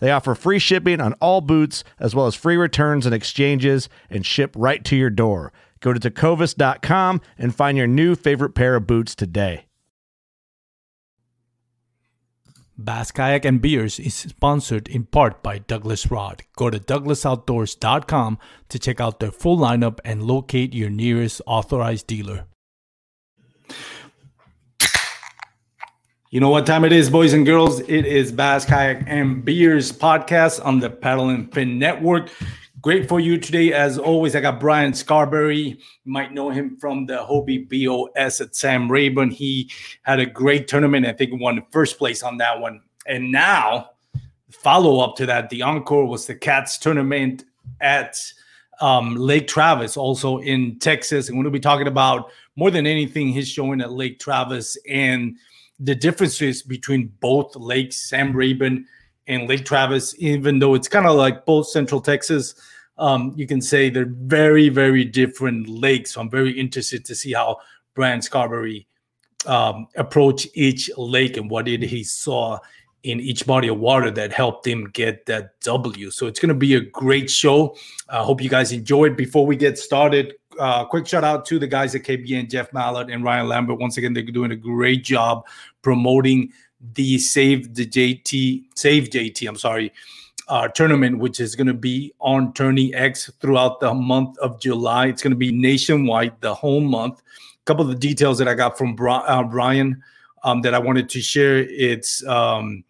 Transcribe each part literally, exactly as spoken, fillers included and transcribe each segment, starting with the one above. They offer free shipping on all boots, as well as free returns and exchanges, and ship right to your door. Go to tecovas dot com and find your new favorite pair of boots today. Bass Kayak and Beers is sponsored in part by Douglas Rod. Go to douglas outdoors dot com to check out their full lineup and locate your nearest authorized dealer. You know what time it is, boys and girls. It is Bass Kayak and Beers podcast on the Paddle and Fin Network. Great for you today. As always, I got Brian Scarberry. You might know him from the Hobie B O S at Sam Rayburn. He had a great tournament. I think he won first place on that one. And now, follow-up to that, the encore was the Cats tournament at um, Lake Travis, also in Texas. And we're going to be talking about, more than anything, his showing at Lake Travis and the differences between both lakes, Sam Rayburn and Lake Travis, even though it's kind of like both Central Texas. Um, you can say they're very, very different lakes. So I'm very interested to see how Brian Scarberry um, approached each lake and what it, he saw in each body of water that helped him get that W. So it's going to be a great show. I uh, hope you guys enjoyed. Before we get started, uh, quick shout out to the guys at K B N, Jeff Mallett and Ryan Lambert. Once again, they're doing a great job promoting the Save the J T, Save J T, I'm sorry, uh, tournament, which is going to be on TourneyX throughout the month of July. It's going to be nationwide the whole month. A couple of the details that I got from Bri- uh, Brian um, that I wanted to share, it's um,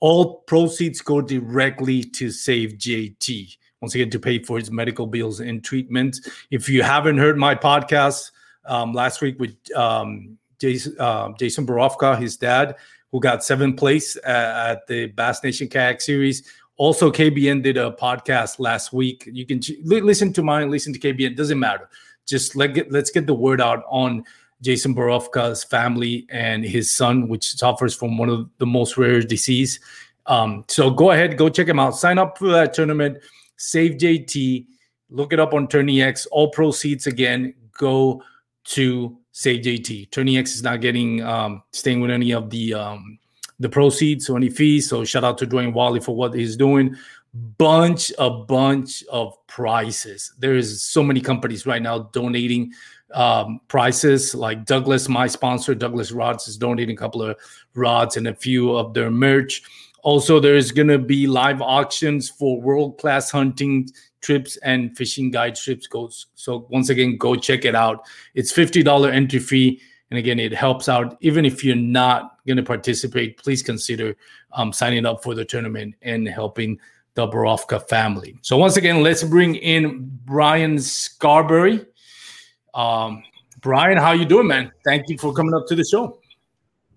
all proceeds go directly to Save J T, once again, to pay for his medical bills and treatment. If you haven't heard my podcast um, last week with um, Jason, uh, Jason Barofka, his dad, who got seventh place at the Bass Nation Kayak Series. Also, K B N did a podcast last week. You can listen to mine, listen to K B N. Doesn't matter. Just let get, let's get the word out on Jason Barofka's family and his son, which suffers from one of the most rare disease. Um, so go ahead, go check him out. Sign up for that tournament. Save J T. Look it up on TourneyX. All proceeds, again, go to Save J T. TourneyX is not getting um, staying with any of the um, the proceeds or any fees. So shout out to Dwayne Wally for what he's doing. Bunch a bunch of prizes. There is so many companies right now donating um, prizes. Like Douglas, my sponsor, Douglas Rods, is donating a couple of rods and a few of their merch. Also, there is going to be live auctions for world class hunting trips and fishing guide trips. Goes so once again, go check it out. It's fifty dollars entry fee, and again, it helps out. Even if you're not going to participate, please consider um, signing up for the tournament and helping the Barofka family. So once again, let's bring in Brian Scarberry. Um, Brian, how you doing, man? Thank you for coming up to the show.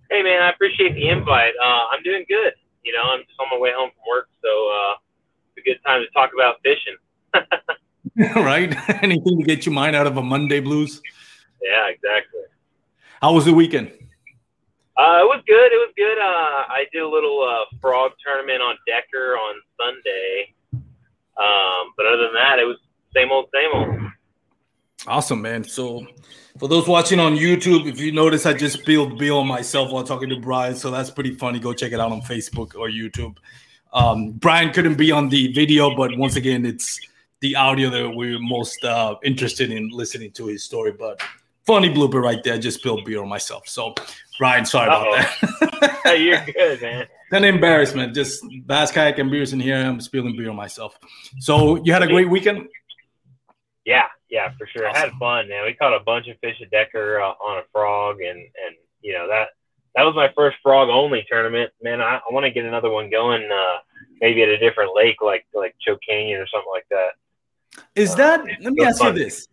Hey, man, I appreciate the invite. Uh, I'm doing good. You know, I'm just on my way home from work, so uh, it's a good time to talk about fishing. Right? Anything to get your mind out of a Monday blues. Yeah, exactly. How was the weekend? Uh, it was good. It was good. Uh, I did a little uh, frog tournament on Decker on Sunday. Um, but other than that, it was same old, same old. Awesome, man. So for those watching on YouTube, if you notice, I just spilled beer on myself while talking to Brian. So that's pretty funny. Go check it out on Facebook or YouTube. Um, Brian couldn't be on the video, but once again, it's the audio that we're most uh, interested in listening to his story. But funny blooper right there. I just spilled beer on myself. So, Brian, sorry Uh-oh. about that. Hey, you're good, man. An embarrassment. Just Bass Kayak and beers in here. I'm spilling beer on myself. So you had a great weekend? Yeah, yeah, for sure. Awesome. I had fun, man. We caught a bunch of fish at Decker uh, on a frog, and, and you know, that that was my first frog-only tournament. Man, I, I want to get another one going uh, maybe at a different lake like like Choke Canyon or something like that. Is that uh, – let me ask fun. you this.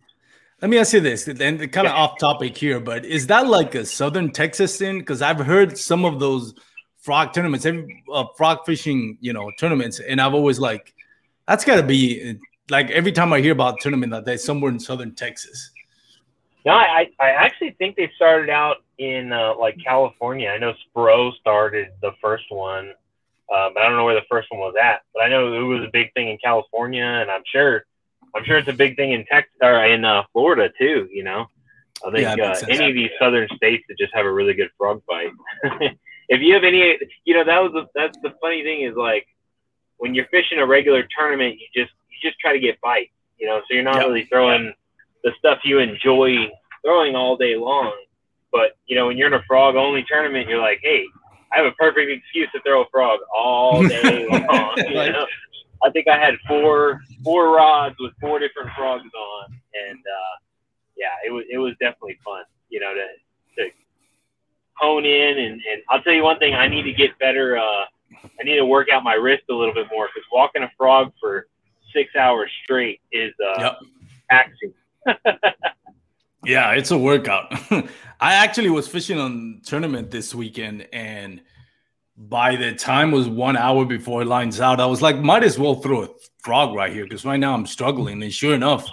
Let me ask you this, and kind of yeah. off topic here, but is that like a Southern Texas thing? Because I've heard some of those frog tournaments, every, uh, frog fishing, you know, tournaments, and I've always like – that's got to be – like every time I hear about a tournament that day, somewhere in Southern Texas. No, I, I actually think they started out in uh, like California. I know Spro started the first one, uh, but I don't know where the first one was at. But I know it was a big thing in California, and I'm sure, I'm sure it's a big thing in Texas or in uh, Florida too. You know, I think yeah, uh, any of these southern states that just have a really good frog bite. If you have any, you know, that was the, that's the funny thing is like when you're fishing a regular tournament, you just You just try to get bites, you know, so you're not yep. really throwing yep. the stuff you enjoy throwing all day long. But, you know, when you're in a frog-only tournament, you're like, hey, I have a perfect excuse to throw a frog all day long. You like, know? I think I had four four rods with four different frogs on, and, uh, yeah, it was it was definitely fun, you know, to, to hone in. And, and I'll tell you one thing, I need to get better. Uh, I need to work out my wrist a little bit more because walking a frog for – six hours straight is uh yep. taxing. Yeah, it's a workout. I actually was fishing on tournament this weekend, and by the time it was one hour before it lines out, I was like, might as well throw a frog right here because right now I'm struggling. And sure enough,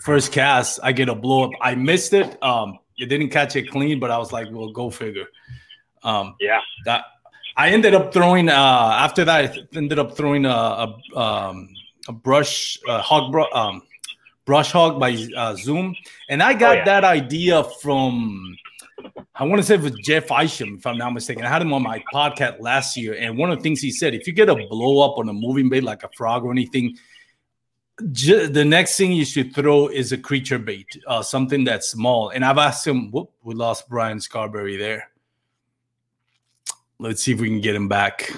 first cast, I get a blow up. I missed it. Um, you didn't catch it clean, but I was like, well, go figure. Um, yeah, that I ended up throwing. Uh, after that, I ended up throwing a. a um, a brush uh, hog bro- um brush hog by uh, Zoom, and I got oh, yeah. that idea from I want to say it was Jeff Isham, if I'm not mistaken. I had him on my podcast last year, and one of the things he said, if you get a blow up on a moving bait like a frog or anything, ju- the next thing you should throw is a creature bait, uh, something that's small. And I've asked him, whoop, we lost Brian Scarberry there. Let's see if we can get him back.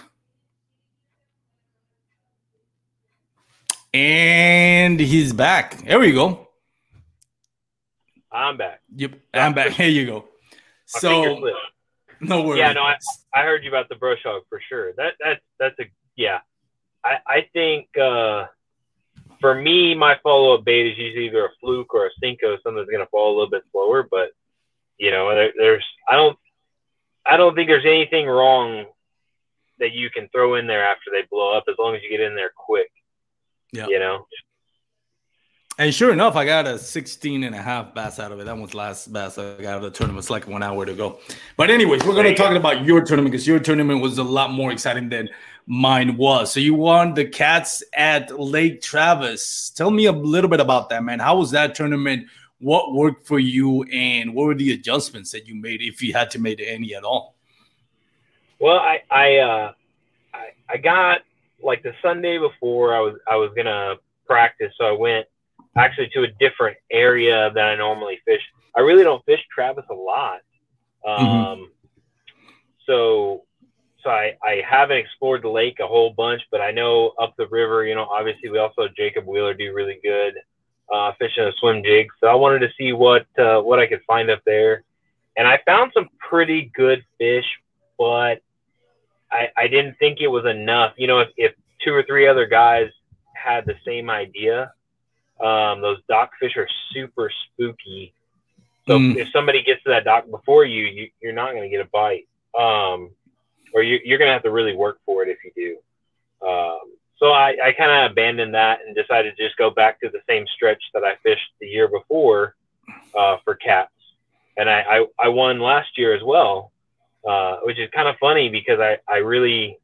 And he's back. There we go. I'm back. Yep, I'm back. Here you go. My so, no worries. Yeah, no, I, I heard you about the brush hog for sure. That that's that's a yeah. I I think uh, for me, my follow up bait is usually either a fluke or a Cinco. Something that's gonna fall a little bit slower, but you know, there, there's I don't I don't think there's anything wrong that you can throw in there after they blow up as long as you get in there quick. Yeah, you know, and sure enough, I got a sixteen and a half bass out of it. That was last bass I got out of the tournament. It's like one hour to go. But anyways, we're going to talk about your tournament because your tournament was a lot more exciting than mine was. So you won the Cats at Lake Travis. Tell me a little bit about that, man. How was that tournament? What worked for you, and what were the adjustments that you made, if you had to make any at all? Well, I I uh, I, I got. Like the Sunday before, I was I was gonna practice, so I went actually to a different area than I normally fish. I really don't fish Travis a lot, um, mm-hmm. so so I, I haven't explored the lake a whole bunch. But I know up the river, you know, obviously we also had Jacob Wheeler do really good uh, fishing a swim jig. So I wanted to see what uh, what I could find up there, and I found some pretty good fish, but. I, I didn't think it was enough. You know, if, if two or three other guys had the same idea, um, those dock fish are super spooky. So mm. if somebody gets to that dock before you, you you're not going to get a bite. Um, or you, you're going to have to really work for it if you do. Um, so I, I kind of abandoned that and decided to just go back to the same stretch that I fished the year before uh, for Cats. And I, I, I won last year as well. Uh, which is kind of funny because I, I really,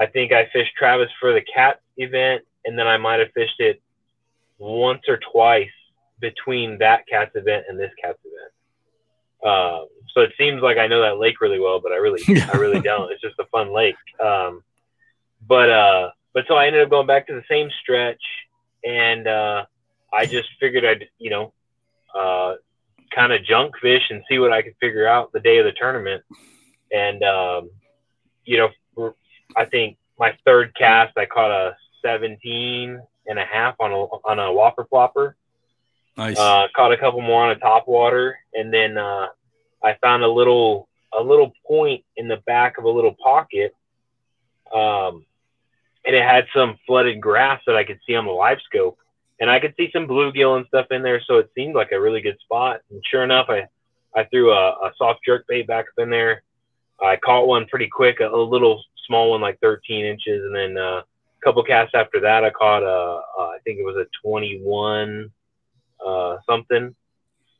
I think I fished Travis for the Cat event, and then I might have fished it once or twice between that Cats event and this Cats event. Um, so it seems like I know that lake really well, but I really, I really don't. It's just a fun lake. Um, but, uh, but so I ended up going back to the same stretch, and, uh, I just figured I'd, you know, uh, kind of junk fish and see what I could figure out the day of the tournament. And, um, you know, I think my third cast, I caught a seventeen and a half on a, on a Whopper Flopper. Nice. Uh, caught a couple more on a top water. And then, uh, I found a little, a little point in the back of a little pocket. Um, and it had some flooded grass that I could see on the live scope. And I could see some bluegill and stuff in there, so it seemed like a really good spot. And sure enough, I, I threw a, a soft jerkbait back up in there. I caught one pretty quick, a, a little small one, like thirteen inches. And then uh, a couple casts after that, I caught, a, a, I think it was a twenty-one something,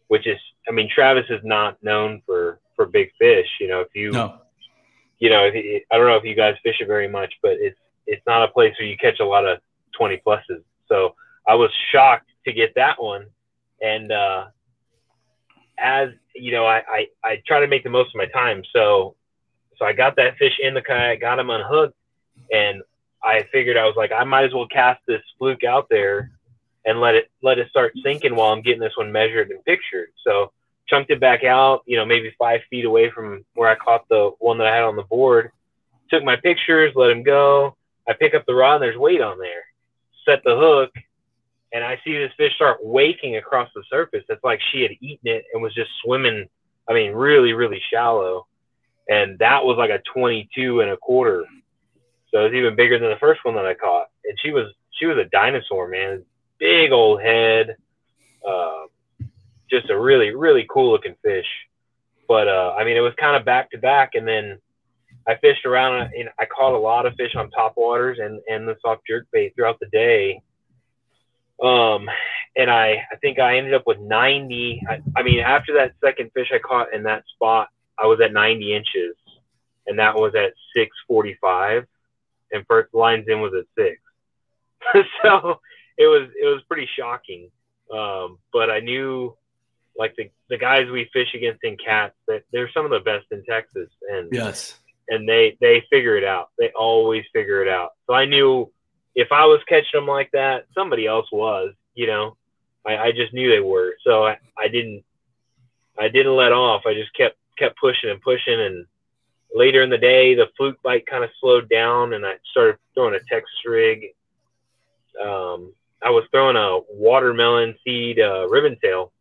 which is, I mean, Travis is not known for, for big fish. You know, if you, no. you know, if it, I don't know if you guys fish it very much, but it's, it's not a place where you catch a lot of twenty pluses. So I was shocked to get that one. And, uh, as you know, I, I, I try to make the most of my time. So, so I got that fish in the kayak, got him unhooked, and I figured, I was like, I might as well cast this fluke out there and let it, let it start sinking while I'm getting this one measured and pictured. So chunked it back out, you know, maybe five feet away from where I caught the one that I had on the board, took my pictures, let him go. I pick up the rod and there's weight on there, set the hook. And I see this fish start waking across the surface. It's like she had eaten it and was just swimming, I mean, really, really shallow. And that was like a twenty-two and a quarter. So it was even bigger than the first one that I caught. And she was she was a dinosaur, man. Big old head. Uh, just a really, really cool-looking fish. But, uh, I mean, it was kind of back-to-back. And then I fished around, and I caught a lot of fish on top waters and, and the soft jerkbait throughout the day. Um, and I, I think I ended up with ninety. I, I mean, after that second fish I caught in that spot, I was at ninety inches, and that was at six forty-five, and first lines in was at six. So it was, it was pretty shocking. Um, but I knew, like, the, the guys we fish against in Cats, that they're some of the best in Texas, and, yes. and they, they figure it out. They always figure it out. So I knew, if I was catching them like that, somebody else was, you know, I, I just knew they were. So I, I didn't, I didn't let off. I just kept, kept pushing and pushing. And later in the day, the fluke bite kind of slowed down, and I started throwing a Texas rig. Um, I was throwing a watermelon seed, uh, ribbon tail,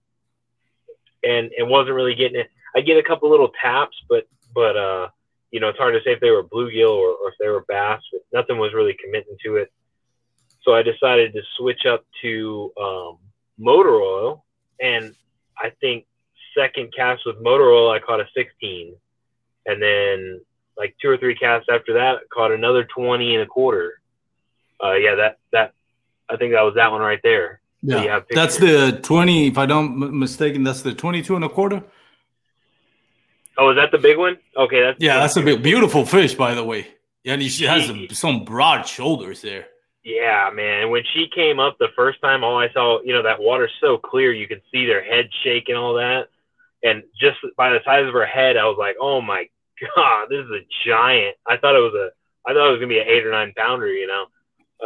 and it wasn't really getting it. I get a couple little taps, but, but, uh, you know, it's hard to say if they were bluegill or, or if they were bass, but nothing was really committing to it. So I decided to switch up to um, motor oil, and I think second cast with motor oil, I caught a sixteen, and then like two or three casts after that, I caught another twenty and a quarter. Uh, yeah, that that I think that was that one right there. Yeah, that's the twenty. If I don't m- mistaken, that's the twenty-two and a quarter. Oh, is that the big one? Okay, that's yeah, that's a big, beautiful fish, by the way. Yeah, and she has a, some broad shoulders there. Yeah, man. When she came up the first time, all I saw, you know, that water's so clear, you could see their head shake and all that. And just by the size of her head, I was like, oh my God, this is a giant. I thought it was a, I thought it was gonna be an eight or nine pounder, you know.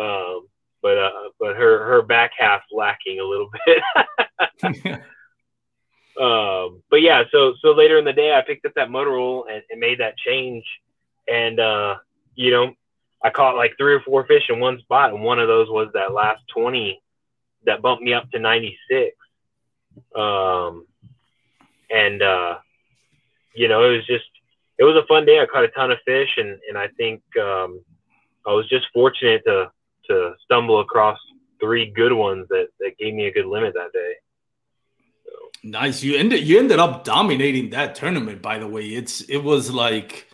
Um, but uh, but her her back half lacking a little bit. Um, but yeah, so, so later in the day, I picked up that motor oil and, and made that change. And, uh, you know, I caught like three or four fish in one spot. And one of those was that last twenty that bumped me up to ninety-six. Um, and, uh, you know, it was just, it was a fun day. I caught a ton of fish, and, and I think, um, I was just fortunate to, to stumble across three good ones that, that gave me a good limit that day. Nice. You ended you ended up dominating that tournament, by the way. It's it was like,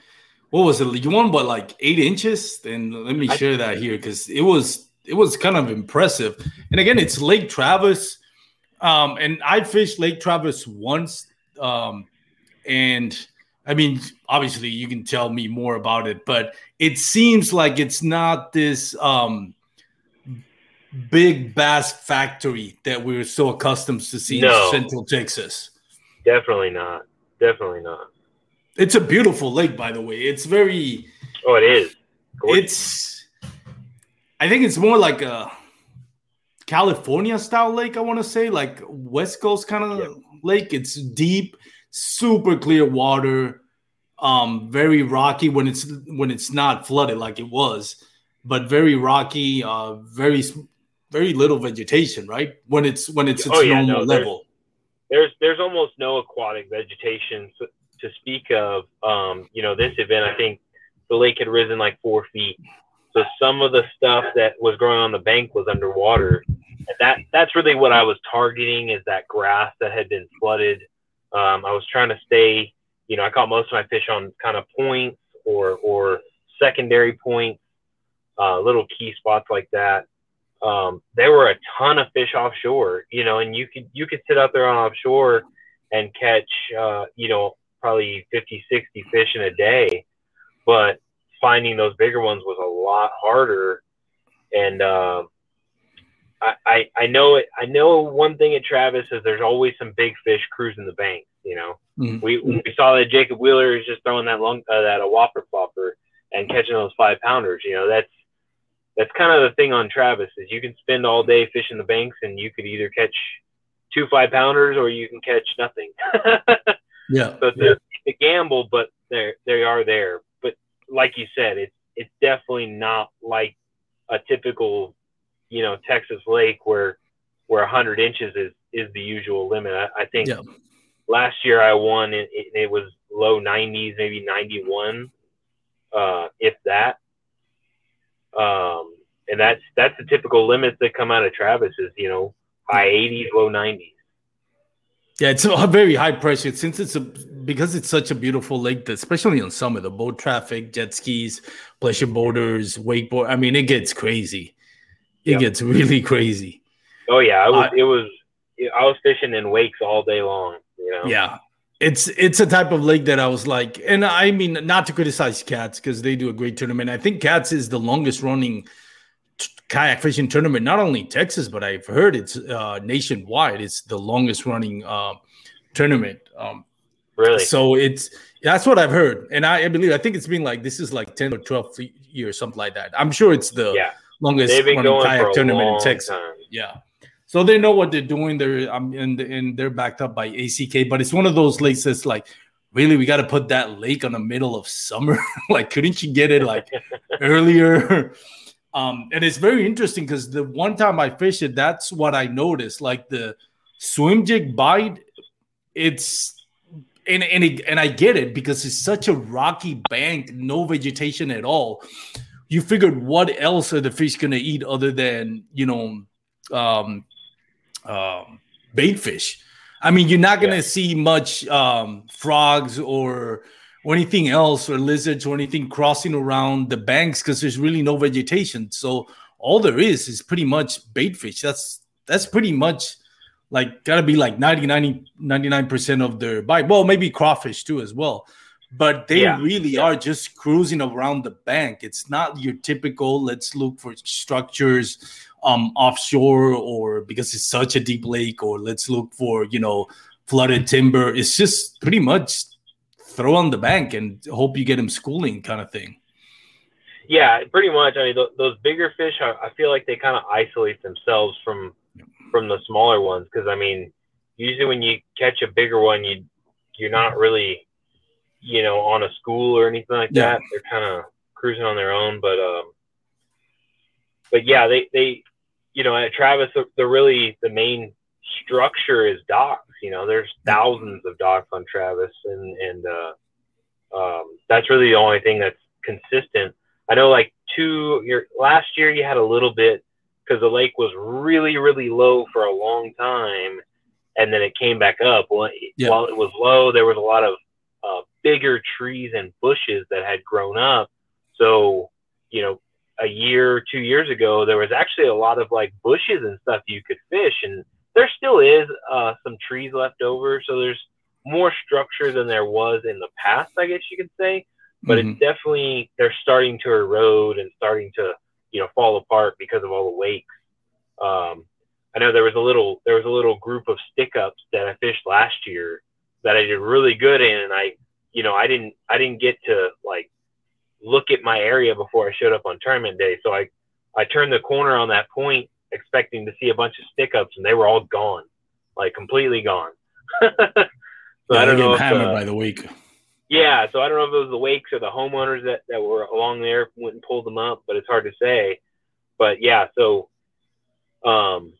what was it? You won by like eight inches? And let me share that here, because it was it was kind of impressive. And again, it's Lake Travis. Um, and I fished Lake Travis once. Um, and I mean, obviously you can tell me more about it, but it seems like it's not this um big bass factory that we were so accustomed to seeing no. in Central Texas. Definitely not. Definitely not. It's a beautiful lake, by the way. It's very. Oh, it is. Gorgeous. It's. I think it's more like a California-style lake, I want to say, like West Coast kind of yeah. lake. It's deep, super clear water, um, very rocky when it's when it's not flooded like it was, but very rocky, uh, very very little vegetation, right? When it's when it's its oh, yeah, normal no, level. There's, there's there's almost no aquatic vegetation to speak of. Um, you know, this event, I think the lake had risen like four feet. So some of the stuff that was growing on the bank was underwater. And that that's really what I was targeting, is that grass that had been flooded. Um, I was trying to stay, you know, I caught most of my fish on kind of points or or secondary points, uh, little key spots like that. Um, there were a ton of fish offshore, you know, and you could you could sit out there on offshore and catch, uh, you know, probably fifty, sixty fish in a day, but finding those bigger ones was a lot harder. And uh, I, I I know it. I know one thing at Travis is there's always some big fish cruising the bank. You know, mm-hmm. we we saw that Jacob Wheeler is just throwing that long uh, that a Whopper Flopper and catching those five pounders. You know, that's that's kind of the thing on Travis, is you can spend all day fishing the banks and you could either catch two five pounders or you can catch nothing. yeah, so it's, yeah. A, it's a gamble, but they they are there. Like you said, it's it's definitely not like a typical, you know, Texas lake where where one hundred inches is, is the usual limit. I, I think yeah. last year I won, it, it, it was low nineties, maybe ninety-one, uh, if that. Um, and that's that's the typical limits that come out of Travis, is, you know, high eighties, low nineties. Yeah, it's a very high pressure since it's a because it's such a beautiful lake, especially on summer. The boat traffic, jet skis, pleasure boaters, wakeboard. I mean, it gets crazy. It yep. gets really crazy. Oh yeah, I was, uh, it was. I was fishing in wakes all day long. You know. Yeah, it's it's a type of lake that I was like, and I mean, not to criticize Cats because they do a great tournament. I think Cats is the longest running kayak fishing tournament, not only in Texas, but I've heard it's uh, nationwide. It's the longest running uh, tournament. Um, really? So it's that's what I've heard, and I, I believe I think it's been like this is like ten or twelve years, something like that. I'm sure it's the yeah. longest running kayak tournament in Texas. Time. Yeah. So they know what they're doing. They're um, and and they're backed up by A C K, but it's one of those lakes that's like, really, we got to put that lake on the middle of summer. Like, couldn't you get it like earlier? Um, and it's very interesting because the one time I fished it, that's what I noticed. Like the swim jig bite, it's and and it, and I get it because it's such a rocky bank, no vegetation at all. You figured, what else are the fish gonna eat other than, you know, um, um, bait fish? I mean, you're not gonna yeah. see much um, frogs or. or anything else, or lizards, or anything crossing around the banks, because there's really no vegetation. So all there is is pretty much bait fish. That's that's pretty much like gotta be like ninety, ninety, ninety-nine percent of their bite. Well, maybe crawfish too as well, but they yeah. really yeah. are just cruising around the bank. It's not your typical let's look for structures um, offshore, or because it's such a deep lake, or let's look for, you know, flooded timber. It's just pretty much throw on the bank and hope you get him schooling kind of thing. Yeah, pretty much. I mean, th- those bigger fish, I, I feel like they kind of isolate themselves from yeah. from the smaller ones. Because, I mean, usually when you catch a bigger one, you, you're not really, you know, on a school or anything like yeah. that. They're kind of cruising on their own. But, um, but yeah, they, they, you know, at Travis, they're really the main structure is docks. You know, there's thousands of docks on Travis, and and uh, um, that's really the only thing that's consistent. I know, like two your last year, you had a little bit because the lake was really, really low for a long time, and then it came back up. Well, yeah. While it was low, there was a lot of uh, bigger trees and bushes that had grown up. So, you know, a year, two years ago, there was actually a lot of like bushes and stuff you could fish and. There still is uh, some trees left over, so there's more structure than there was in the past, I guess you could say. But mm-hmm. it's definitely, they're starting to erode and starting to, you know, fall apart because of all the wakes. Um, I know there was a little there was a little group of stick ups that I fished last year that I did really good in, and I you know I didn't I didn't get to like look at my area before I showed up on tournament day, so I I turned the corner on that point expecting to see a bunch of stick ups, and they were all gone, like completely gone. So yeah, I don't know if, hammered uh, by the wake. Yeah, so I don't know if it was the wakes or the homeowners that, that were along there went and pulled them up, but it's hard to say. But yeah, so um,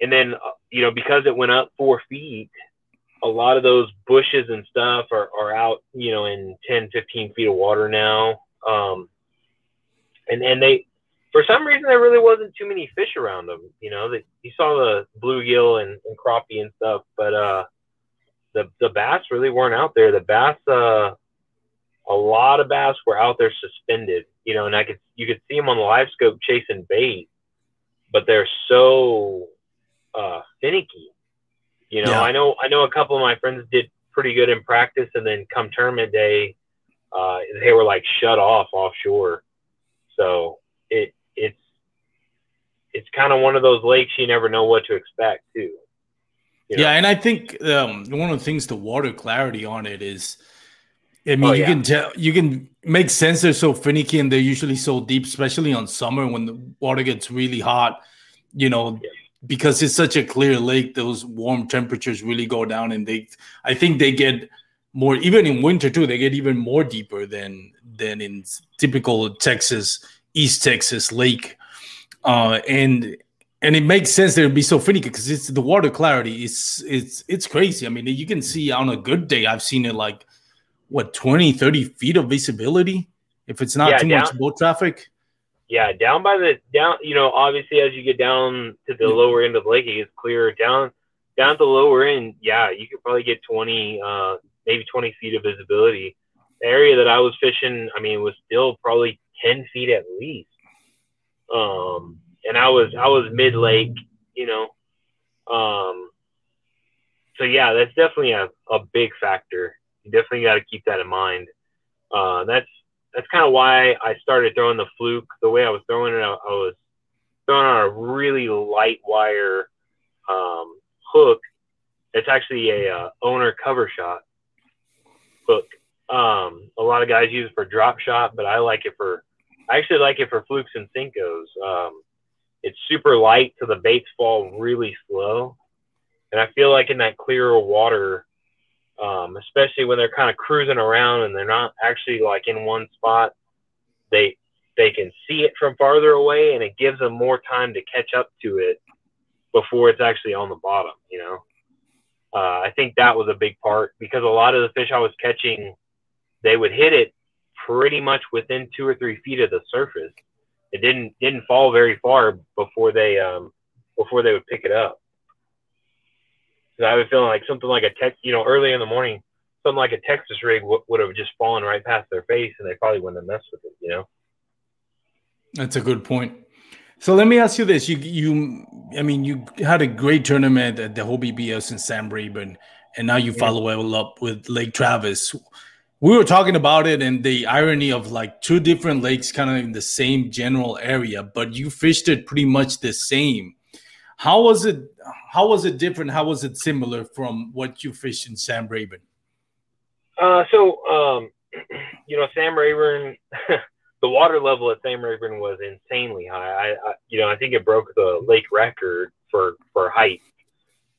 and then you know because it went up four feet, a lot of those bushes and stuff are, are out, you know, in ten, fifteen feet of water now. Um, and and they, for some reason, there really wasn't too many fish around them. You know, that you saw the bluegill and, and crappie and stuff, but uh, the the bass really weren't out there. The bass, uh, a lot of bass were out there suspended. You know, and I could you could see them on the live scope chasing bait, but they're so uh, finicky. You know, yeah. I know I know a couple of my friends did pretty good in practice, and then come tournament day, uh, they were like shut off offshore. So it it's it's kind of one of those lakes you never know what to expect too. You know? Yeah, and I think um, one of the things the water clarity on it is, I mean, oh, you yeah. can tell you can make sense they're so finicky and they're usually so deep, especially on summer when the water gets really hot. You know. Yeah. Because it's such a clear lake, those warm temperatures really go down, and they, I think they get more. Even in winter too, they get even more deeper than than in typical Texas, East Texas lake, uh, and and it makes sense they would be so finicky because it's the water clarity. It's it's it's crazy. I mean, you can see on a good day, I've seen it like what twenty, thirty feet of visibility if it's not yeah, too down- much boat traffic. Yeah, down by the down, you know, obviously as you get down to the lower end of the lake, it gets clearer. Down, down at the lower end, yeah, you could probably get twenty, uh, maybe twenty feet of visibility. The area that I was fishing, I mean, was still probably ten feet at least. Um, and I was I was mid lake, you know. Um, so yeah, that's definitely a, a big factor. You definitely got to keep that in mind. Uh, that's. That's kind of why I started throwing the fluke the way I was throwing it. I, I was throwing on a really light wire um, hook. It's actually a uh, owner cover shot hook. Um, a lot of guys use it for drop shot, but I like it for. I actually like it for flukes and sinkos. Um, it's super light, so the baits fall really slow, and I feel like in that clearer water. Um, especially when they're kind of cruising around and they're not actually like in one spot, they they can see it from farther away, and it gives them more time to catch up to it before it's actually on the bottom. You know, uh, I think that was a big part because a lot of the fish I was catching, they would hit it pretty much within two or three feet of the surface. It didn't didn't fall very far before they um, before they would pick it up. I was feeling like something like a tech, you know, early in the morning, something like a Texas rig w- would have just fallen right past their face, and they probably wouldn't have messed with it, you know. That's a good point. So let me ask you this: you, you, I mean, you had a great tournament at the Hobie B O S and Sam Rayburn, and now you yeah. follow up with Lake Travis. We were talking about it, and the irony of like two different lakes, kind of in the same general area, but you fished it pretty much the same. How was it? How was it different? How was it similar from what you fished in Sam Rayburn? Uh, so, um, you know, Sam Rayburn, the water level at Sam Rayburn was insanely high. I, I, you know, I think it broke the lake record for for height.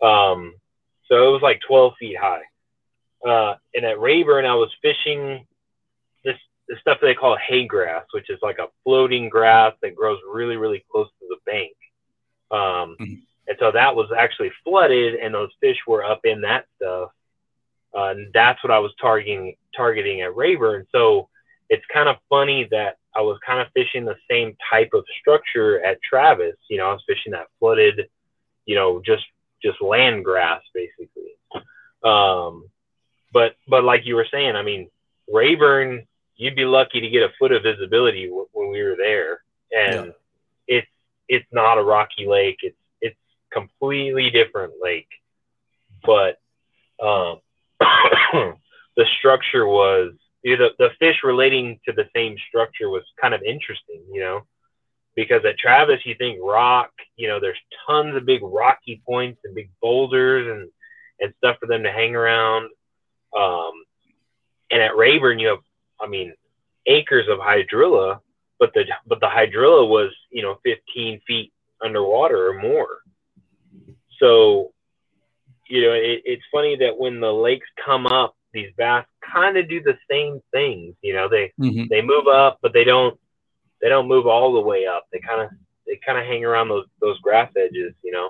Um, so it was like twelve feet high. Uh, and at Rayburn, I was fishing this, this stuff they call hay grass, which is like a floating grass that grows really, really close to the bank. Um, and so that was actually flooded, and those fish were up in that stuff. Uh, and that's what I was targeting, targeting at Rayburn. So it's kind of funny that I was kind of fishing the same type of structure at Travis. You know, I was fishing that flooded, you know, just, just land grass basically. Um, but, but like you were saying, I mean, Rayburn, you'd be lucky to get a foot of visibility w- when we were there. And yeah. it's, It's not a rocky lake. It's it's completely different lake, but um, the structure was you know, the the fish relating to the same structure was kind of interesting. You know, because at Travis, you think rock, you know, there's tons of big rocky points and big boulders and, and stuff for them to hang around. Um, and at Rayburn, you have, I mean, acres of hydrilla, but the, but the hydrilla was, you know, fifteen feet underwater or more. So, you know, it, it's funny that when the lakes come up, these bass kind of do the same things. You know, they, mm-hmm. they move up, but they don't, they don't move all the way up. They kind of, they kind of hang around those, those grass edges, you know.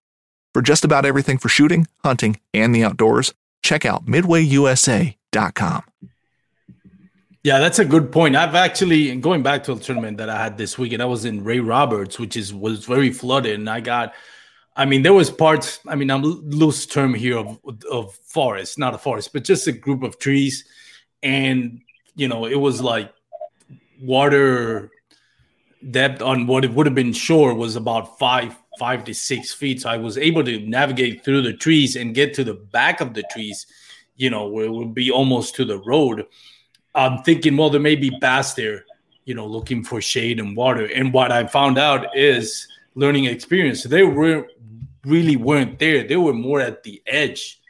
For just about everything for shooting, hunting, and the outdoors, check out midway u s a dot com. Yeah, that's a good point. I've actually, going back to a tournament that I had this weekend, I was in Ray Roberts, which is was very flooded, and I got, I mean, there was parts, I mean, I'm loose term here of, of forest, not a forest, but just a group of trees, and, you know, it was like water depth on what it would have been shore was about five, five to six feet, so I was able to navigate through the trees and get to the back of the trees, you know, where it would be almost to the road. I'm thinking, well, there may be bass there, you know, looking for shade and water. And what I found out is learning experience. They were really weren't there. They were more at the edge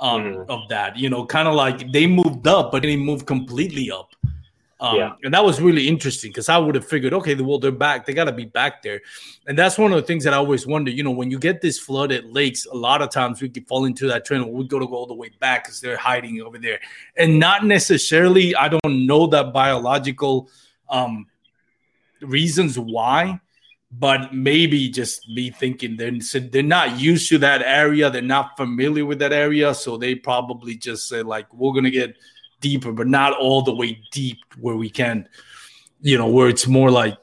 um, mm. of that, you know, kind of like they moved up, but they didn't move completely up. Um, yeah. And that was really interesting because I would have figured, okay, well, they're back. They got to be back there. And that's one of the things that I always wonder, you know, when you get these flooded lakes, a lot of times we could fall into that trend. We've got to go all the way back because they're hiding over there. And not necessarily, I don't know that biological um, reasons why, but maybe just me thinking they're, they're not used to that area. They're not familiar with that area. So they probably just say like, we're going to get deeper, but not all the way deep where we can, you know, where it's more like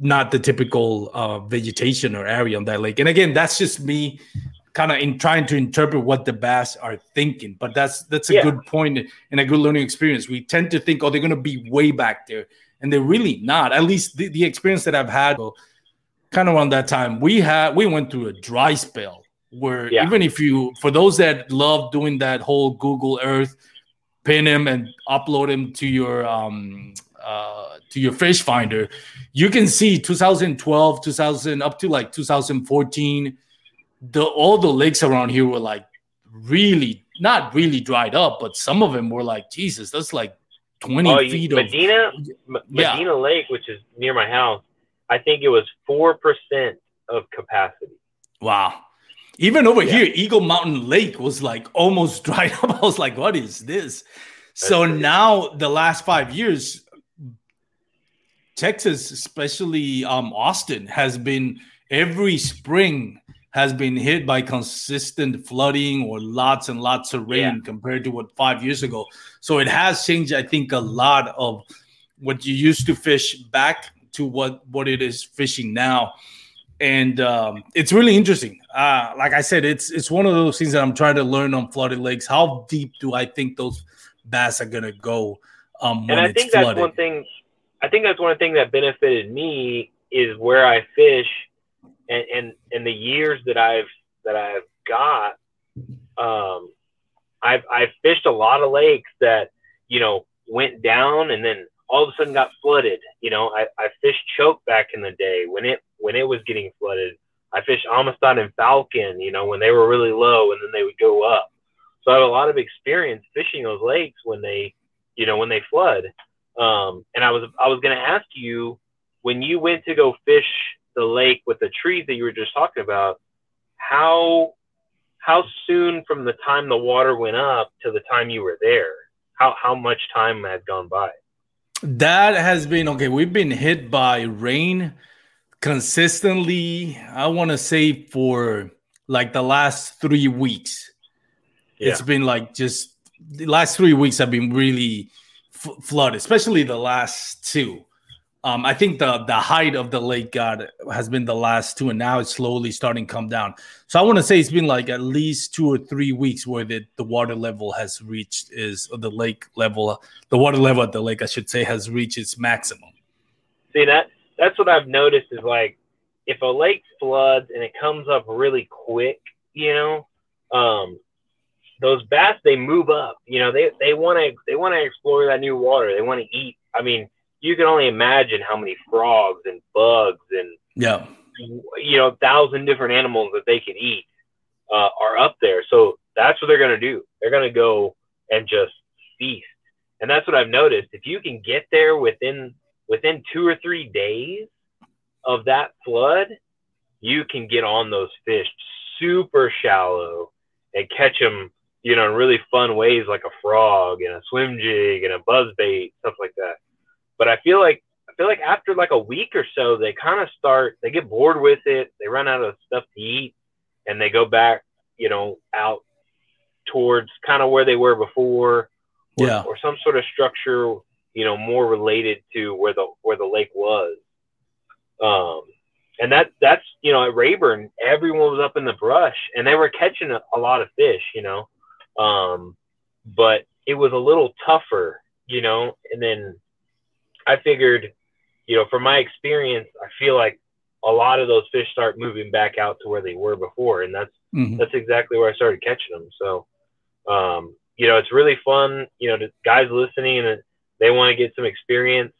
not the typical uh, vegetation or area on that lake. And again, that's just me kind of in trying to interpret what the bass are thinking. But that's that's a yeah. good point and a good learning experience. We tend to think, oh, they're going to be way back there. And they're really not. At least the, the experience that I've had kind of around that time, we had we went through a dry spell where yeah. even if you, for those that love doing that whole Google Earth, pin him and upload him to your um, uh, to your fish finder. You can see two thousand twelve, two thousand up to like two thousand fourteen. The all the lakes around here were like really not really dried up, but some of them were like Jesus. That's like twenty oh, feet. Medina, of, M- yeah. Medina Lake, which is near my house, I think it was four percent of capacity. Wow. Even over yeah. here, Eagle Mountain Lake was like almost dried up. I was like, what is this? So now the last five years, Texas, especially um, Austin, has been every spring has been hit by consistent flooding or lots and lots of rain yeah. compared to what five years ago. So it has changed, I think, a lot of what you used to fish back to what, what it is fishing now. And um, it's really interesting. Uh, like I said, it's it's one of those things that I'm trying to learn on flooded lakes. How deep do I think those bass are going to go um, when it's flooded? And I think that's one thing. I think that's one thing that benefited me is where I fish, and and, and the years that I've that I've got, um, I've I've fished a lot of lakes that you know went down and then all of a sudden got flooded. You know, I, I fished Choke back in the day when it. when it was getting flooded. I fished Amistad and Falcon, you know, when they were really low and then they would go up. So I have a lot of experience fishing those lakes when they, you know, when they flood. Um, and I was, I was going to ask you, when you went to go fish the lake with the trees that you were just talking about, how how soon from the time the water went up to the time you were there? How how much time had gone by? That has been, okay, we've been hit by rain consistently, I want to say, for like the last three weeks. Yeah. It's been like just the last three weeks have been really f- flooded, especially the last two. Um, I think the the height of the lake got has been the last two, and now it's slowly starting to come down. So I want to say it's been like at least two or three weeks where the, the water level has reached is the lake level, the water level at the lake, I should say, has reached its maximum. See, that that's what I've noticed is like if a lake floods and it comes up really quick, you know, um, those bass, they move up. You know, they they want to they want to explore that new water. They want to eat. I mean, you can only imagine how many frogs and bugs and, yeah, you know, a thousand different animals that they can eat uh, are up there. So that's what they're going to do. They're going to go and just feast. And that's what I've noticed. If you can get there within, within two or three days of that flood, you can get on those fish super shallow and catch them, you know, in really fun ways, like a frog and a swim jig and a buzzbait, stuff like that. But I feel like I feel like after like a week or so, they kind of start, they get bored with it. They run out of stuff to eat and they go back, you know, out towards kind of where they were before, or, yeah, or some sort of structure, you know, more related to where the, where the lake was. Um, and that, that's, you know, at Rayburn, everyone was up in the brush and they were catching a, a lot of fish, you know, um, but it was a little tougher, you know, and then I figured, you know, from my experience, I feel like a lot of those fish start moving back out to where they were before. And that's, mm-hmm. that's exactly where I started catching them. So, um, you know, it's really fun, you know, to guys listening and they want to get some experience,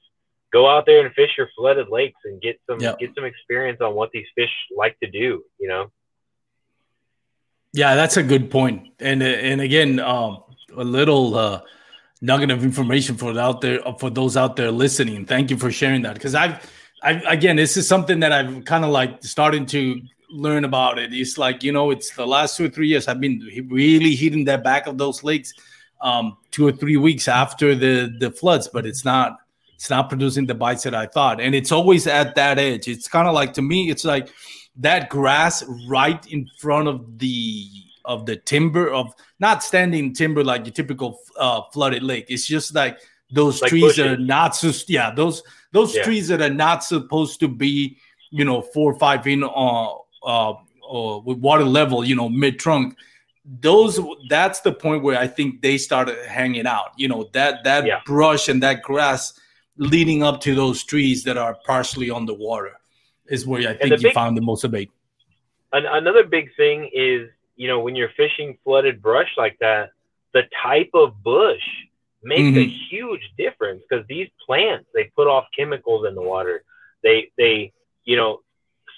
go out there and fish your flooded lakes and get some, yep. get some experience on what these fish like to do, you know? Yeah, that's a good point. And, and again, um, a little, uh, nugget of information for out there for those out there listening. Thank you for sharing that, because I've, I again, this is something that I've kind of like starting to learn about it. It's like, you know, it's the last two or three years I've been really hitting that back of those lakes, um, two or three weeks after the the floods, but it's not it's not producing the bites that I thought, and it's always at that edge. It's kind of like, to me, it's like that grass right in front of the. of the timber of not standing timber like your typical uh, flooded lake. It's just like those like trees bushes. that are not so yeah those those yeah. trees that are not supposed to be, you know, four or five in uh uh, uh with water level, you know, mid trunk. Those that's the point where I think they started hanging out. You know, that that yeah. brush and that grass leading up to those trees that are partially on the water is where I think you big, found the most of bait. An- another big thing is, you know, when you're fishing flooded brush like that, the type of bush makes mm-hmm. a huge difference, because these plants, they put off chemicals in the water. They, they, you know,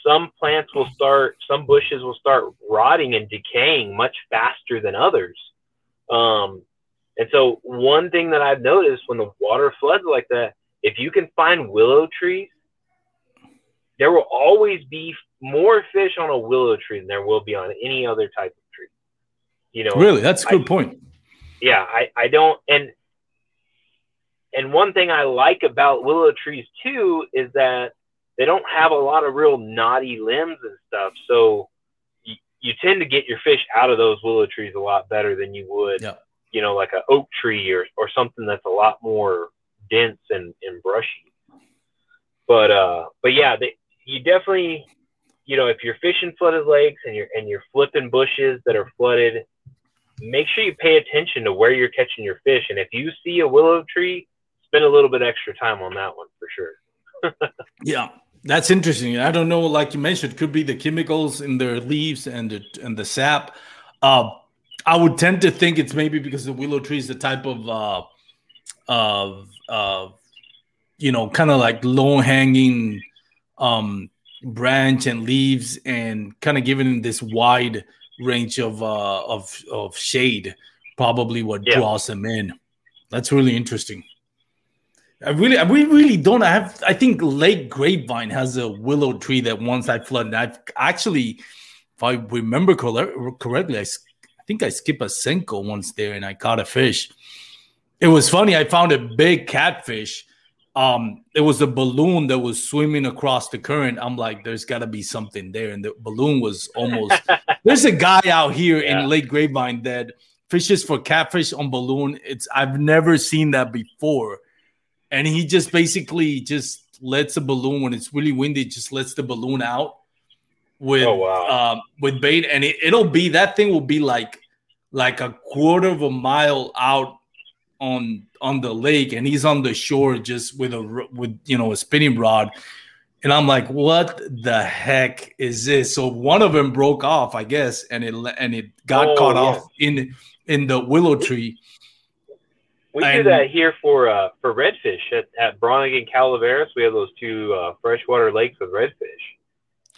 some plants will start, some bushes will start rotting and decaying much faster than others. Um, and so one thing that I've noticed when the water floods like that, if you can find willow trees, there will always be more fish on a willow tree than there will be on any other type of tree. You know, really, that's a good I, point. Yeah, I, I don't. And, and one thing I like about willow trees too, is that they don't have a lot of real knotty limbs and stuff. So you, you tend to get your fish out of those willow trees a lot better than you would, yeah. you know, like an oak tree or, or something that's a lot more dense and, and brushy. But, uh, but yeah, they, you definitely, you know, if you're fishing flooded lakes and you're, and you're flipping bushes that are flooded, make sure you pay attention to where you're catching your fish. And if you see a willow tree, spend a little bit extra time on that one for sure. Yeah, that's interesting. I don't know, like you mentioned, could be the chemicals in their leaves and the, and the sap. Uh, I would tend to think it's maybe because the willow tree is the type of, uh, of, uh, you know, kind of like low hanging, um, branch and leaves, and kind of giving this wide range of uh of of shade, probably what yeah. draws them in. That's really interesting. I really, I, we really don't have. I think Lake Grapevine has a willow tree that once I flooded, I've actually if I remember correctly, I, I think I skipped a Senko once there and I caught a fish. It was funny. I found a big catfish. Um, it was a balloon that was swimming across the current. I'm like, there's got to be something there. And the balloon was almost – there's a guy out here yeah. in Lake Grapevine that fishes for catfish on balloon. It's I've never seen that before. And he just basically just lets a balloon – when it's really windy, just lets the balloon out with oh, wow. um, with bait. And it, it'll be – that thing will be like like a quarter of a mile out on on the lake, and he's on the shore just with a with you know a spinning rod, and I'm like, what the heck is this? So one of them broke off, I guess, and it and it got oh, caught yeah. off in in the willow tree. We and, do that here for uh, for redfish at, at Browning and Calaveras. We have those two uh, freshwater lakes with redfish.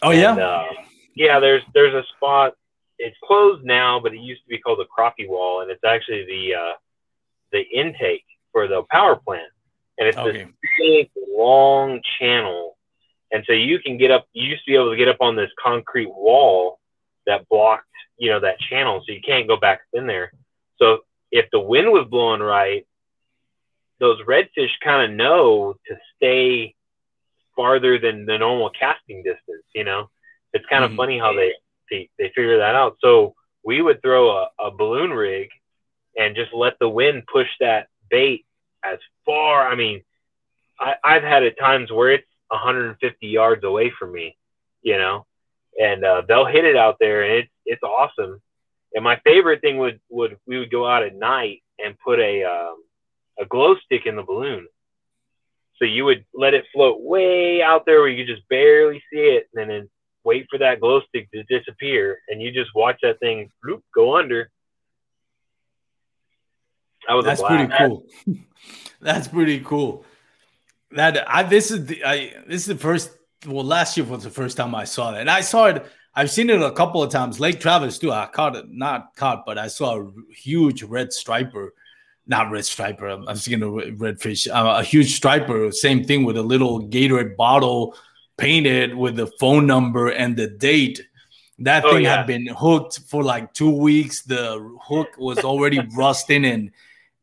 Oh yeah, and, uh, yeah. There's there's a spot. It's closed now, but it used to be called the Crocky Wall, and it's actually the uh, the intake for the power plant, and it's okay. this big long channel, and so you can get up. You used to be able to get up on this concrete wall that blocked, you know, that channel, so you can't go back in there. So if the wind was blowing right, those redfish kind of know to stay farther than the normal casting distance. You know, it's kind of mm-hmm. funny how they, they they figure that out. So we would throw a, a balloon rig and just let the wind push that bait as far. I mean, I, I've had at times where it's one hundred fifty yards away from me, you know, and uh, they'll hit it out there, and it's it's awesome. And my favorite thing would, would we would go out at night and put a um, a glow stick in the balloon, so you would let it float way out there where you could just barely see it, and then wait for that glow stick to disappear, and you just watch that thing bloop, go under. That was That's pretty cool. That's pretty cool. That I this is the I this is the first. Well, last year was the first time I saw that, and I saw it. I've seen it a couple of times. Lake Travis too. I caught it, not caught, but I saw a huge red striper, not red striper. I'm, I'm seeing a redfish, uh, a huge striper. Same thing with a little Gatorade bottle painted with the phone number and the date. That oh, thing yeah. had been hooked for like two weeks. The hook was already rusting and.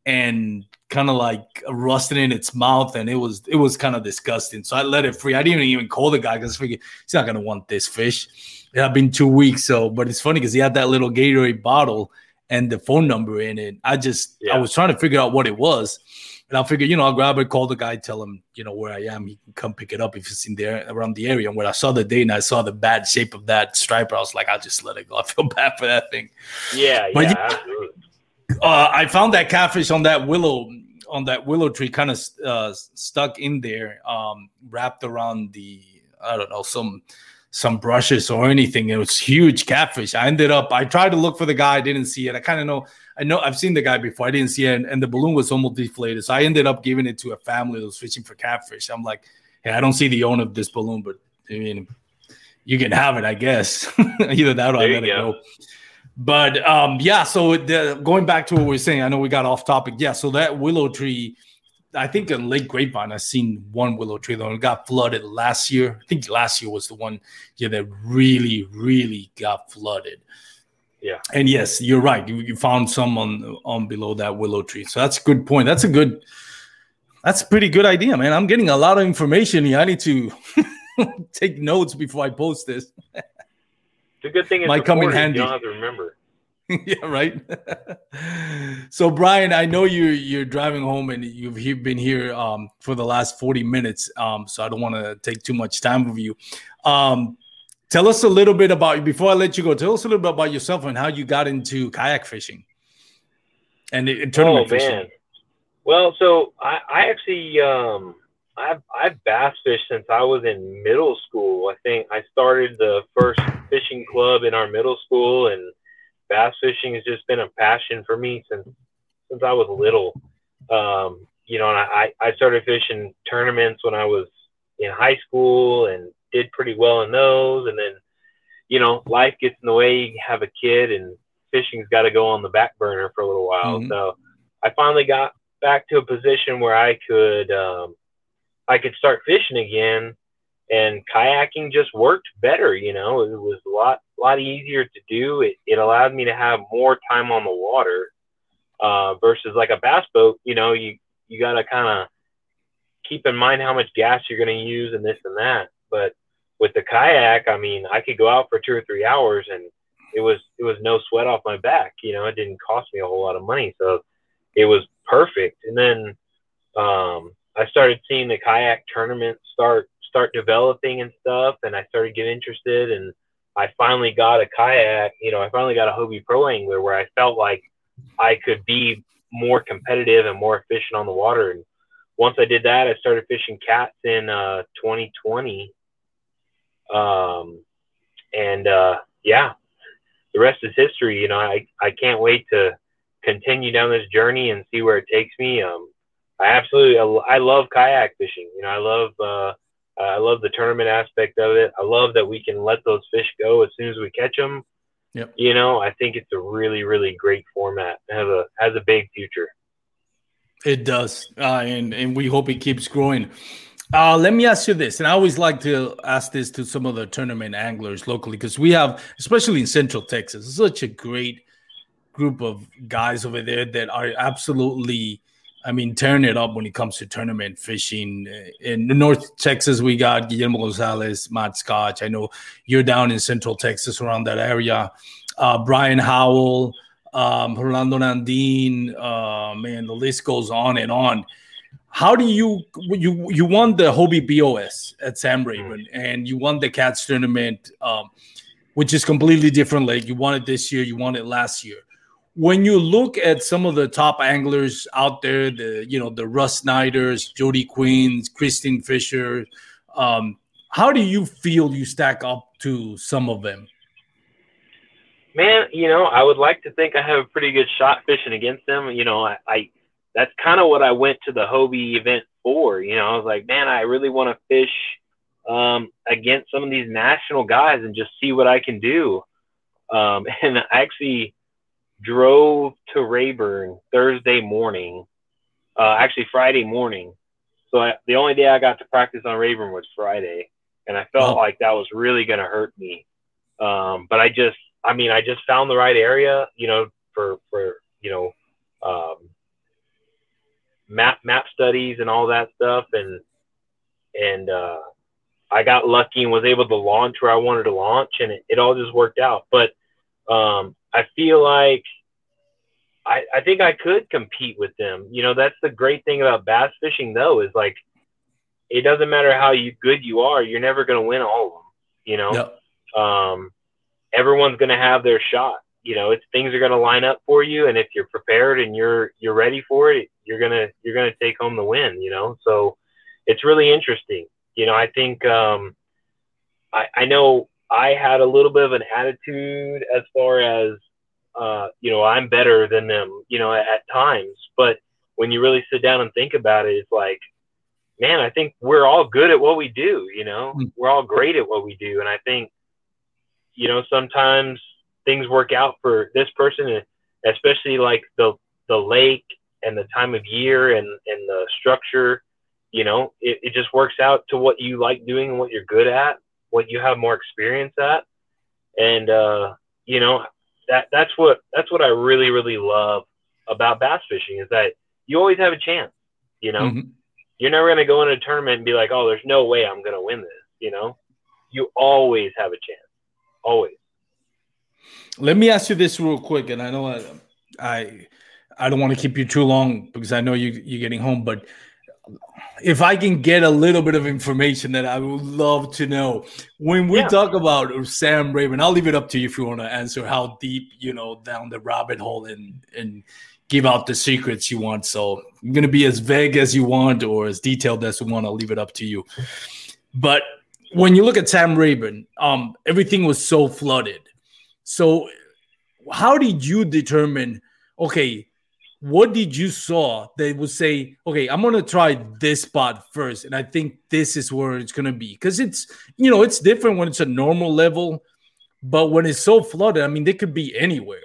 and kind of like rusting in its mouth, and it was it was kind of disgusting. So I let it free. I didn't even call the guy because I figured he's not going to want this fish. It had been two weeks, so but it's funny because he had that little Gatorade bottle and the phone number in it. I just yeah. I was trying to figure out what it was, and I figured, you know, I'll grab it, call the guy, tell him, you know, where I am. He can come pick it up if it's in there around the area. And when I saw the date and I saw the bad shape of that striper, I was like, I'll just let it go. I feel bad for that thing. Yeah, but yeah, yeah. absolutely. Uh, I found that catfish on that willow on that willow tree, kind of uh, stuck in there, um, wrapped around the I don't know some some brushes or anything. It was huge catfish. I ended up. I tried to look for the guy. I didn't see it. I kind of know. I know. I've seen the guy before. I didn't see it, and, and the balloon was almost deflated. So I ended up giving it to a family that was fishing for catfish. I'm like, hey, I don't see the owner of this balloon, but I mean, you can have it, I guess. Either that or there I let it go. go. But, um, yeah, so the, going back to what we were saying, I know we got off topic. Yeah, so that willow tree, I think in Lake Grapevine, I've seen one willow tree that got flooded last year. I think last year was the one yeah, that really, really got flooded. Yeah. And, yes, you're right. You, you found some on, on below that willow tree. So that's a good point. That's a good – that's a pretty good idea, man. I'm getting a lot of information here. I need to take notes before I post this. The good thing is might come in handy. You don't have to remember. Yeah, right. So, Brian, I know you're you're driving home, and you've you've been here um, for the last forty minutes. Um, so I don't want to take too much time with you. Um, tell us a little bit about before I let you go. Tell us a little bit about yourself and how you got into kayak fishing and, and tournament oh, fishing. Man. Well, so I, I actually um, I've I've bass fished since I was in middle school. I think I started the first fishing club in our middle school, and bass fishing has just been a passion for me since since I was little. Um, you know, and I, I started fishing tournaments when I was in high school and did pretty well in those. And then, you know, life gets in the way. You have a kid, and fishing's got to go on the back burner for a little while. Mm-hmm. So I finally got back to a position where I could um, I could start fishing again. And kayaking just worked better, you know. It was a lot a lot easier to do. It, it allowed me to have more time on the water uh, versus like a bass boat. You know, you, you got to kind of keep in mind how much gas you're going to use and this and that. But with the kayak, I mean, I could go out for two or three hours and it was, it was no sweat off my back. You know, it didn't cost me a whole lot of money. So it was perfect. And then um, I started seeing the kayak tournament start, start developing and stuff. And I started getting interested, and I finally got a kayak, you know, I finally got a Hobie Pro Angler where I felt like I could be more competitive and more efficient on the water. And once I did that, I started fishing Cats in uh, twenty twenty. Um, and uh, yeah, the rest is history. You know, I, I can't wait to continue down this journey and see where it takes me. Um, I absolutely, I, I love kayak fishing. You know, I love, uh, I love the tournament aspect of it. I love that we can let those fish go as soon as we catch them. Yep. You know, I think it's a really, really great format. It has a has a big future. It does, uh, and and we hope it keeps growing. Uh, let me ask you this, and I always like to ask this to some of the tournament anglers locally, because we have, especially in Central Texas, such a great group of guys over there that are absolutely, I mean, tearing it up when it comes to tournament fishing. In North Texas, we got Guillermo Gonzalez, Matt Scotch. I know you're down in Central Texas around that area. Uh, Brian Howell, um, Rolando Nandin. Uh, man, the list goes on and on. How do you you you won the Hobie B O S at Sam Rayburn, and you won the Cats tournament, um, which is completely different. Like, you won it this year, you won it last year. When you look at some of the top anglers out there, the, you know, the Russ Snyders, Jody Queens, Christine Fisher, um, how do you feel you stack up to some of them? Man, you know, I would like to think I have a pretty good shot fishing against them. You know, I, I that's kind of what I went to the Hobie event for. You know, I was like, man, I really want to fish um, against some of these national guys and just see what I can do. Um, and I actually drove to Rayburn Thursday morning, uh, actually Friday morning. So I, the only day I got to practice on Rayburn was Friday, and I felt oh. like that was really going to hurt me. Um, but I just, I mean, I just found the right area, you know, for, for, you know, um, map, map studies and all that stuff. And, and, uh, I got lucky and was able to launch where I wanted to launch, and it, it all just worked out. But, um, I feel like I, I think I could compete with them. You know, that's the great thing about bass fishing, though, is like, it doesn't matter how you good you are, you're never going to win all of them. You know, no. um, everyone's going to have their shot. You know, it's, things are going to line up for you, and if you're prepared and you're you're ready for it, you're gonna you're gonna take home the win. You know, so it's really interesting. You know, I think um, I, I know. I had a little bit of an attitude as far as, uh, you know, I'm better than them, you know, at, at times. But when you really sit down and think about it, it's like, man, I think we're all good at what we do. You know, we're all great at what we do. And I think, you know, sometimes things work out for this person, especially like the, the lake and the time of year and, and the structure. You know, it, it just works out to what you like doing and what you're good at, what you have more experience at. And, uh, you know, that that's what, that's what I really, really love about bass fishing, is that you always have a chance. You know, mm-hmm. You're never going to go in a tournament and be like, oh, there's no way I'm going to win this. You know, you always have a chance. Always. Let me ask you this real quick. And I know I, I, I don't want to keep you too long, because I know you, you're getting home, but if I can get a little bit of information that I would love to know when we yeah. talk about Sam Rayburn, I'll leave it up to you if you want to answer how deep, you know, down the rabbit hole and, and give out the secrets you want. So I'm going to be as vague as you want or as detailed as you want. I'll leave it up to you. But when you look at Sam Rayburn, um, everything was so flooded. So how did you determine, okay, what did you saw that would say, okay, I'm going to try this spot first, and I think this is where it's going to be? Because it's, you know, it's different when it's a normal level, but when it's so flooded, I mean, they could be anywhere.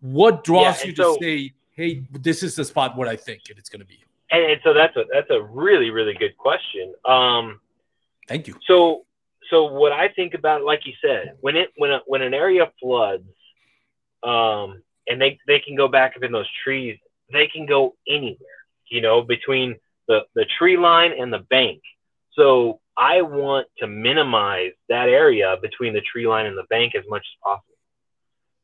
What draws yeah, you so, to say, hey, this is the spot where I think it's going to be? And, and so that's a, that's a really, really good question. Um, Thank you. So, So what I think about, like you said, when it when a, when an area floods, um, and they they can go back up in those trees, they can go anywhere, you know, between the the tree line and the bank. So I want to minimize that area between the tree line and the bank as much as possible.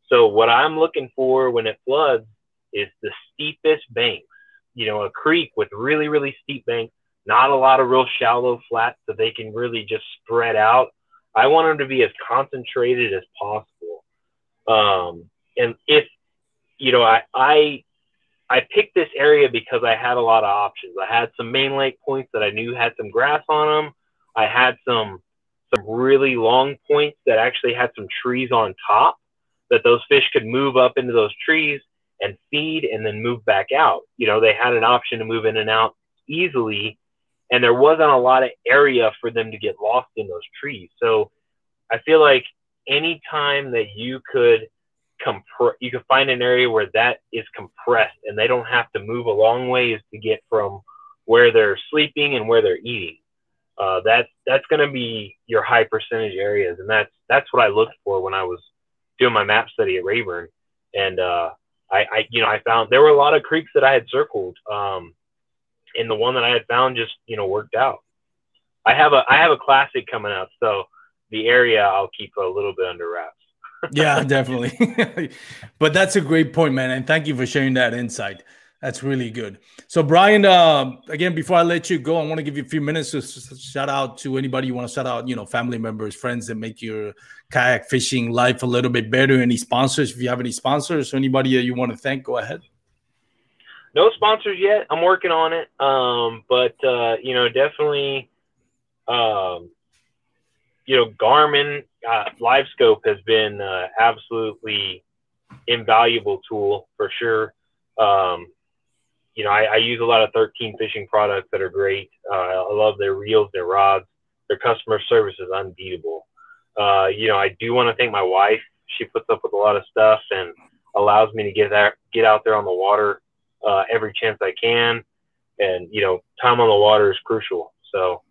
So what I'm looking for when it floods is the steepest banks, you know, a creek with really, really steep banks, not a lot of real shallow flats so they can really just spread out. I want them to be as concentrated as possible. Um, and if, you know, I, I, I picked this area because I had a lot of options. I had some main lake points that I knew had some grass on them. I had some, some really long points that actually had some trees on top that those fish could move up into those trees and feed and then move back out. You know, they had an option to move in and out easily, and there wasn't a lot of area for them to get lost in those trees. So I feel like any time that you could compress, you could find an area where that is compressed and they don't have to move a long ways to get from where they're sleeping and where they're eating. Uh, that's, that's going to be your high percentage areas. And that's, that's what I looked for when I was doing my map study at Rayburn. And, uh, I, I, you know, I found there were a lot of creeks that I had circled, um, and the one that I had found just, you know, worked out. I have a, I have a classic coming up, so the area I'll keep a little bit under wraps. Yeah, definitely. But that's a great point, man. And thank you for sharing that insight. That's really good. So Brian, uh, again, before I let you go, I want to give you a few minutes to shout out to anybody you want to shout out, you know, family members, friends that make your kayak fishing life a little bit better. Any sponsors, if you have any sponsors, or anybody that you want to thank, go ahead. No sponsors yet. I'm working on it. Um, but, uh, you know, definitely, um, you know, Garmin uh, LiveScope has been uh, absolutely invaluable tool for sure. Um, you know, I, I use a lot of thirteen fishing products that are great. Uh, I love their reels, their rods, their customer service is unbeatable. Uh, you know, I do want to thank my wife. She puts up with a lot of stuff and allows me to get that, get out there on the water Uh, every chance I can. And, you know, time on the water is crucial. So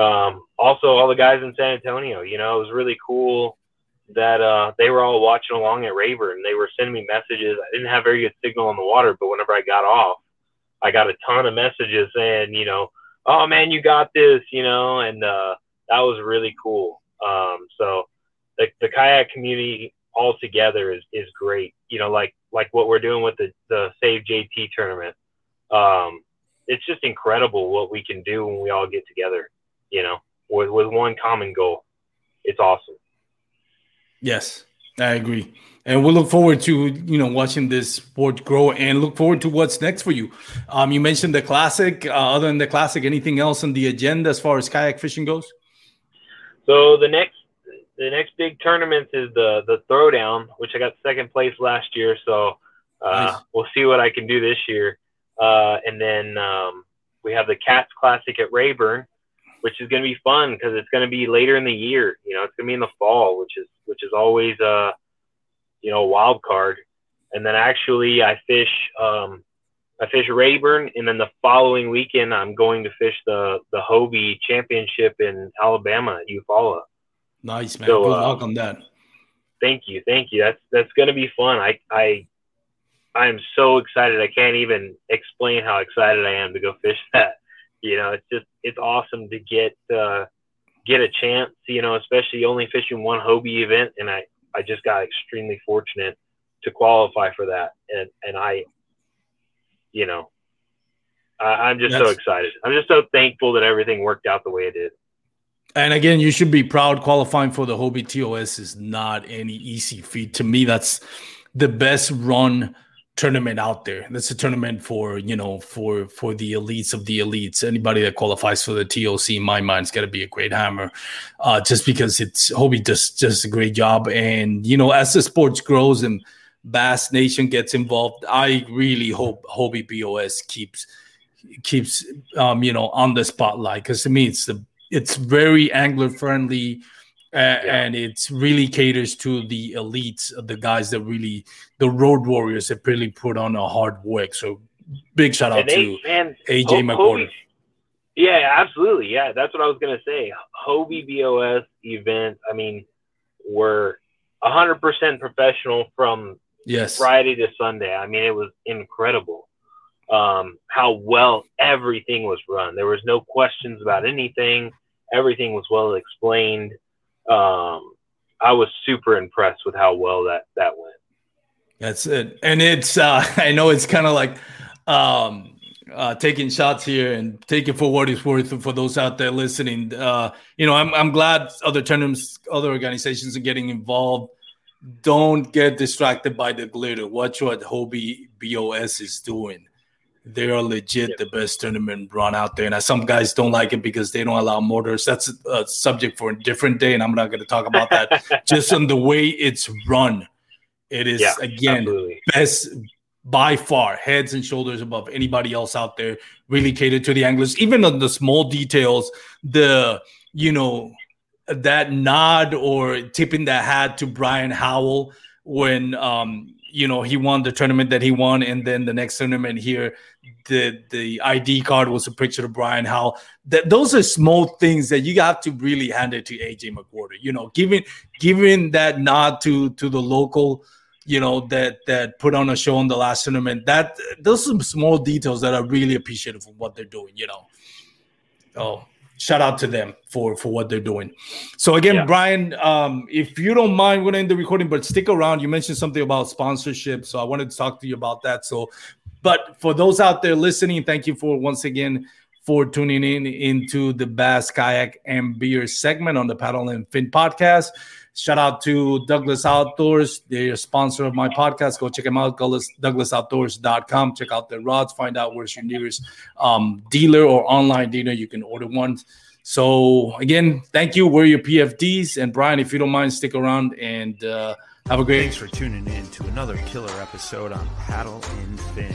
um, also all the guys in San Antonio, you know, it was really cool that uh, they were all watching along at Rayburn. They were sending me messages. I didn't have very good signal on the water, but whenever I got off, I got a ton of messages saying, you know, oh man, you got this, you know, and uh, that was really cool. Um, so the, the kayak community all together is, is great. You know, like, like what we're doing with the, the Save J T tournament. Um, it's just incredible what we can do when we all get together, you know, with, with one common goal. It's awesome. Yes, I agree. And we'll look forward to, you know, watching this sport grow and look forward to what's next for you. Um, you mentioned the classic. Uh, other than the classic, anything else on the agenda as far as kayak fishing goes? So the next, The next big tournament is the the Throwdown, which I got second place last year. So uh, nice. We'll see what I can do this year. Uh, and then um, we have the Cats Classic at Rayburn, which is going to be fun because it's going to be later in the year. You know, it's going to be in the fall, which is which is always a uh, you know a wild card. And then actually, I fish um, I fish Rayburn, and then the following weekend I'm going to fish the the Hobie Championship in Alabama at Eufaula. Nice, man. So, Good luck uh, on that. Thank you. Thank you. That's that's going to be fun. I I I am so excited. I can't even explain how excited I am to go fish that. You know, it's just it's awesome to get uh, get a chance, you know, especially only fishing one Hobie event, and I, I just got extremely fortunate to qualify for that. And and I you know, I, I'm just that's... so excited. I'm just so thankful that everything worked out the way it did. And again, you should be proud. Qualifying for the Hobie T O S is not any easy feat. To me, that's the best run tournament out there. That's a tournament for, you know, for for the elites of the elites. Anybody that qualifies for the T O C, in my mind, has got to be a great hammer, uh, just because it's Hobie does just a great job. And, you know, as the sports grows and Bass Nation gets involved, I really hope Hobie B O S keeps, keeps um, you know, on the spotlight, because to me, it's the It's very angler friendly, uh, yeah. and it really caters to the elites, the guys that really, the road warriors that really put on a hard work. So big shout out they, to man, A J McCorder. Yeah, absolutely. Yeah, that's what I was going to say. Hobie B O S events, I mean, were one hundred percent professional from yes. Friday to Sunday. I mean, it was incredible um, how well everything was run. There was no questions about anything. Everything was well explained. Um, I was super impressed with how well that, that went. That's it. And it's, uh, I know it's kind of like um, uh, taking shots here and take it for what it's worth for those out there listening. Uh, you know, I'm, I'm glad other tournaments, other organizations are getting involved. Don't get distracted by the glitter. Watch what Hobie B O S is doing. They are legit yep. the best tournament run out there. And some guys don't like it because they don't allow motors. That's a subject for a different day, and I'm not going to talk about that. Just on the way it's run. It is, yeah, again, absolutely. Best by far, heads and shoulders above anybody else out there, really catered to the anglers. Even on the small details, the, you know, that nod or tipping the hat to Brian Howell when, um, you know, he won the tournament that he won, and then the next tournament here, the the I D card was a picture of Brian Howell. That those are small things that you have to really hand it to A J McCorder. You know, giving giving that nod to to the local, you know, that that put on a show in the last tournament. That those are some small details that are really appreciative of what they're doing. You know, oh, shout out to them for for what they're doing. So again, yeah. Brian, um, if you don't mind, we're gonna end the recording, but stick around. You mentioned something about sponsorship, so I wanted to talk to you about that. So, but for those out there listening, thank you for once again for tuning in into the Bass Kayak and Beer segment on the Paddle and Fin podcast. Shout out to Douglas Outdoors. They're a sponsor of my podcast. Go check them out, douglas outdoors dot com. Check out their rods. Find out where's your nearest um, dealer or online dealer. You can order one. So, again, thank you. We're your P F Ds. And, Brian, if you don't mind, stick around and uh, have a great Thanks for tuning in to another killer episode on Paddle and Fin.